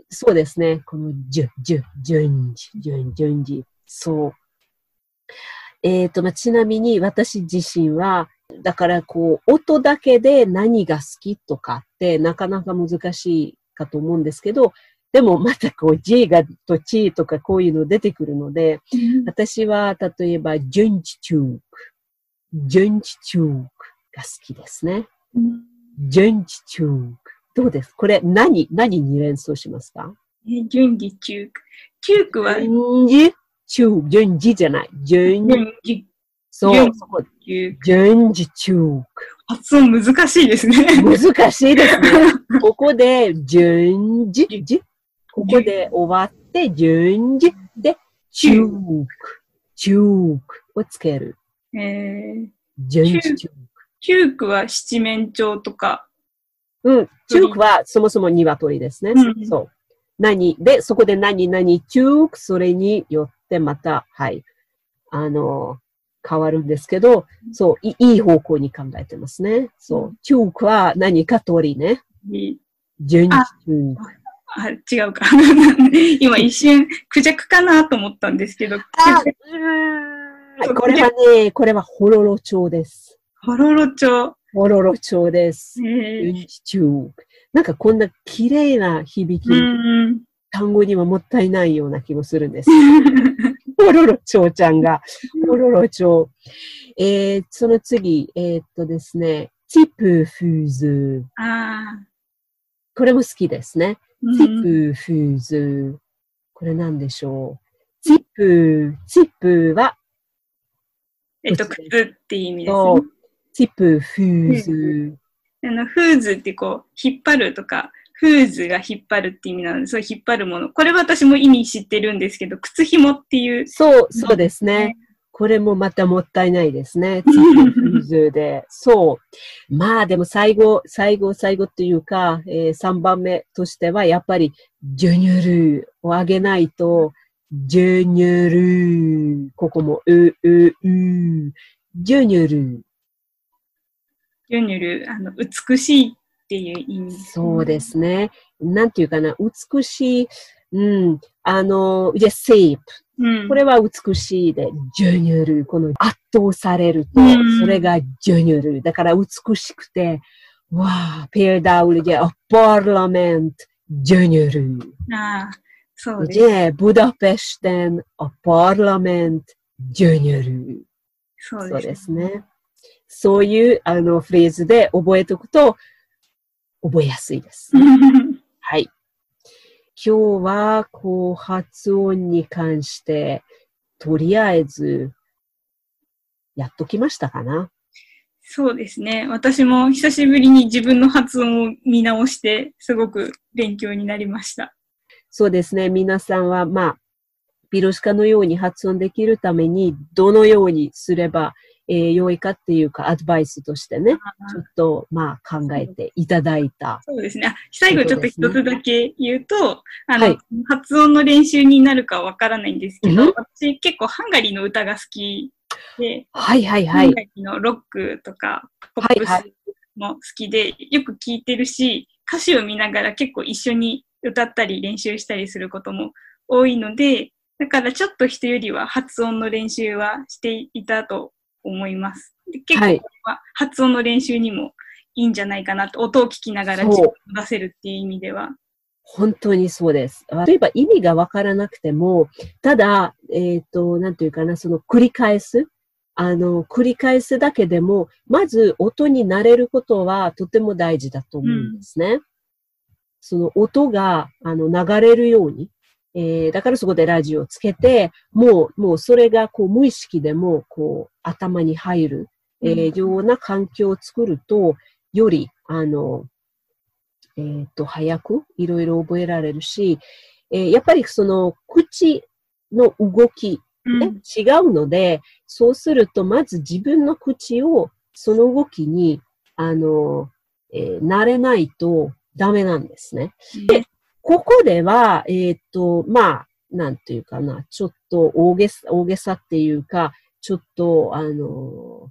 そうですね。この、じゅ、じゅ、じゅんじ、じゅんじ、じゅんじ、そう。えーとまあ、ちなみに私自身は、だからこう、音だけで何が好きとかってなかなか難しいかと思うんですけど、でもまたこう、G がと C とかこういうの出てくるので、うん、私は例えば、ジュンチチューク、ジュンチチュークが好きですね。うん、ジュンチチューク。どうです？これ何、何に連想しますか？え、ジュンチチューク。チュークは中、順次じゃない。順次。そう。順次中。発音難しいですね。難しいですね。ここで、順次。ここで終わって、順次。で、中。中をつける。えー。中は七面鳥とか。うん。中はそもそも鶏ですね。うん、そう。何で、そこで何何中、それによって、で、また、はい、あの、変わるんですけど、そう、いい方向に考えてますね。そう、チュークは何か鳥ね。順次。あ、違うか。今一瞬、クジャクかなと思ったんですけど。あ、これはね、これはホロロ鳥です。ホロロ鳥。ホロロ鳥です。順次チューク。なんかこんな綺麗な響き。単語にはもったいないような気もするんです。オロロチョウちゃんが、オロロチョウ。えー、その次、えー、っとですね、ティプフーズ。ああ。これも好きですね。ティプフーズ。これなんでしょう。ティプ、ティプは、えっと、靴って意味ですね。ティプフーズ。あの、フーズってこう、引っ張るとか、フーズが引っ張るって意味なので、そう引っ張るもの。これは私も意味知ってるんですけど、靴紐っていう。そう、そうですね。これもまたもったいないですね。フーズで。そう。まあでも最後、最後、最後というか、えー、さんばんめとしては、やっぱり、ジュニュルをあげないと、ジャニャル。ここも、う、う、う。ジャニャル。ジャニャル、あの、美しいっていう意味ですね。そうですね。なんていうかな、美しい、うん、あの、じゃあ、セイプ。うん、これは美しいで、ジュニュル、この圧倒されると、うん、それがジュニュル。だから美しくて、わぁ、ペルダウルで、パーラメント、ジュニュル。ああ、そうです。で、ブダペシュテン、パーラメント、ジュニュル。そうですね。そういうあのフレーズで覚えておくと、覚えやすいです。はい。今日は、こう、発音に関して、とりあえず、やっときましたかな。そうですね。私も久しぶりに自分の発音を見直して、すごく勉強になりました。そうですね。皆さんは、まあ、ピロシカのように発音できるために、どのようにすれば、えー、良いかっていうか、アドバイスとしてね、ちょっと、まあ、考えていただいた。そうですね。最後ちょっと一つだけ言うと、あの、はい、発音の練習になるかわからないんですけど、うん、私結構ハンガリーの歌が好きで、はいはいはい。ハンガリーのロックとか、ポップスも好きで、はいはい、よく聴いてるし、歌詞を見ながら結構一緒に歌ったり練習したりすることも多いので、だからちょっと人よりは発音の練習はしていたと思います。結構、はい、発音の練習にもいいんじゃないかなと、音を聞きながら自分を出せるっていう意味では。本当にそうです。例えば意味がわからなくても、ただ、えっと、なんていうかな、その繰り返す、あの、繰り返すだけでも、まず音に慣れることはとても大事だと思うんですね。うん、その音があの流れるように。えー、だからそこでラジオをつけて、もう、もうそれがこう無意識でもこう頭に入る、えー、ような環境を作ると、より、あの、えー、っと、早くいろいろ覚えられるし、えー、やっぱりその口の動き、ね、うん、違うので、そうするとまず自分の口をその動きに、あの、えー、慣れないとダメなんですね。で、ここでは、えっと、まあ、なんていうかな、ちょっと大げさ、大げさっていうか、ちょっと、あの、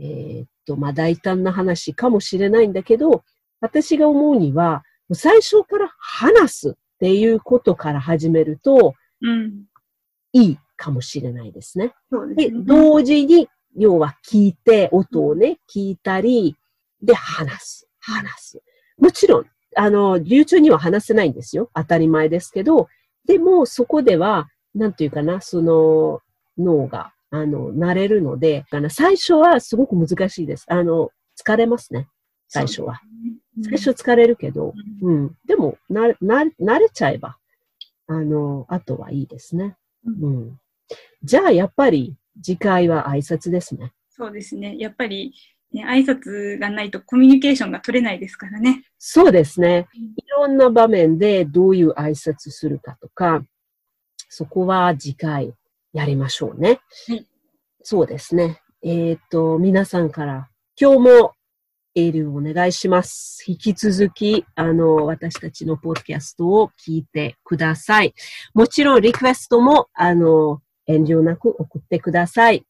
えっと、まあ、大胆な話かもしれないんだけど、私が思うには、最初から話すっていうことから始めると、うん、いいかもしれないですね。そうですね。で、同時に、要は聞いて、音をね、聞いたり、で、話す、話す。もちろん、あの、流暢には話せないんですよ。当たり前ですけど、でもそこでは、なんていうかな、その脳が、あの、慣れるので、最初はすごく難しいです。あの、疲れますね。最初は。最初疲れるけど、うん。うん、でも、な、な、慣れちゃえば、あの、あとはいいですね。うん。じゃあ、やっぱり、次回は挨拶ですね。そうですね。やっぱり、ね、挨拶がないとコミュニケーションが取れないですからね。そうですね。いろんな場面でどういう挨拶するかとか、そこは次回やりましょうね。はい、そうですね。えっと、皆さんから今日もエールをお願いします。引き続き、あの、私たちのポッドキャストを聞いてください。もちろんリクエストも、あの、遠慮なく送ってください。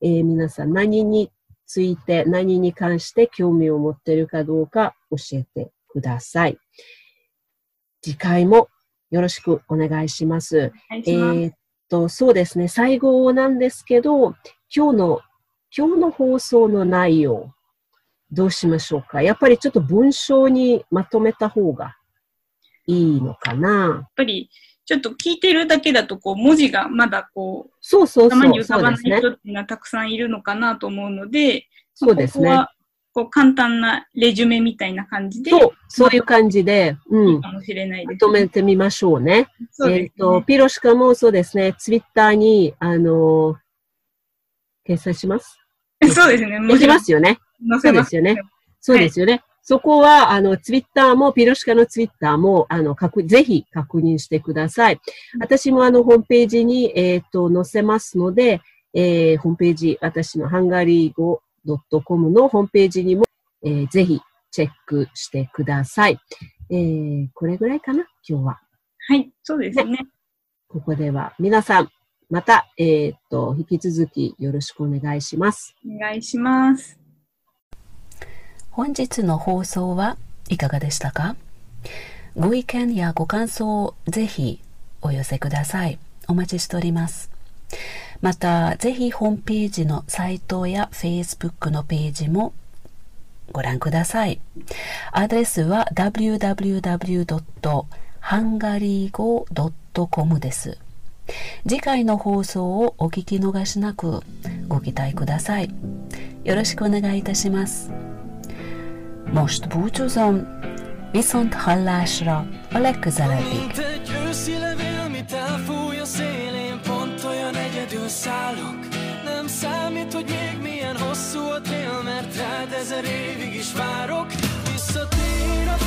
えー、皆さん何について何に関して興味を持っているかどうか教えてください。次回もよろしくお願いします。えー、っと、そうですね。最後なんですけど、今日の、今日の放送の内容、どうしましょうか。やっぱりちょっと文章にまとめた方がいいのかな。やっぱりちょっと聞いてるだけだと、こう、文字がまだこう、頭に浮かばない人っていうのはたくさんいるのかなと思うので、そうですね。ここは、こう、簡単なレジュメみたいな感じで。そう、そういう感じで、うん。かもしれないですね。まとめてみましょうね。そうですね。えっと、ピロシカもそうですね、ツイッターに、あのー、掲載します。そうですね。できますよね。そうですよね。そうですよね。はい、そこは、あの、ツイッターも、ピロシカのツイッターも、あの、ぜひ確認してください。私も、あの、ホームページに、えっと、載せますので、えー、ホームページ、私のハンガリー語 .com のホームページにも、えー、ぜひチェックしてください。えー、これぐらいかな、今日は。はい、そうですね。ね、ここでは皆さん、また、えー、っと引き続きよろしくお願いします。お願いします。本日の放送はいかがでしたか？ご意見やご感想をぜひお寄せください。お待ちしております。また、ぜひホームページのサイトや Facebook のページもご覧ください。アドレスは ダブリューダブリューダブリュードットハンガリー語ドットコム です。次回の放送をお聞き逃しなくご期待ください。よろしくお願いいたします。Most búcsúzom, viszont hallásra a legközelebbig. Mint egy őszi levél, mi elfúj a szélén, pont olyan egyedül szállok. Nem számít, hogy még milyen hosszú a tél, mert rád ezer évig is várok. Visszatér a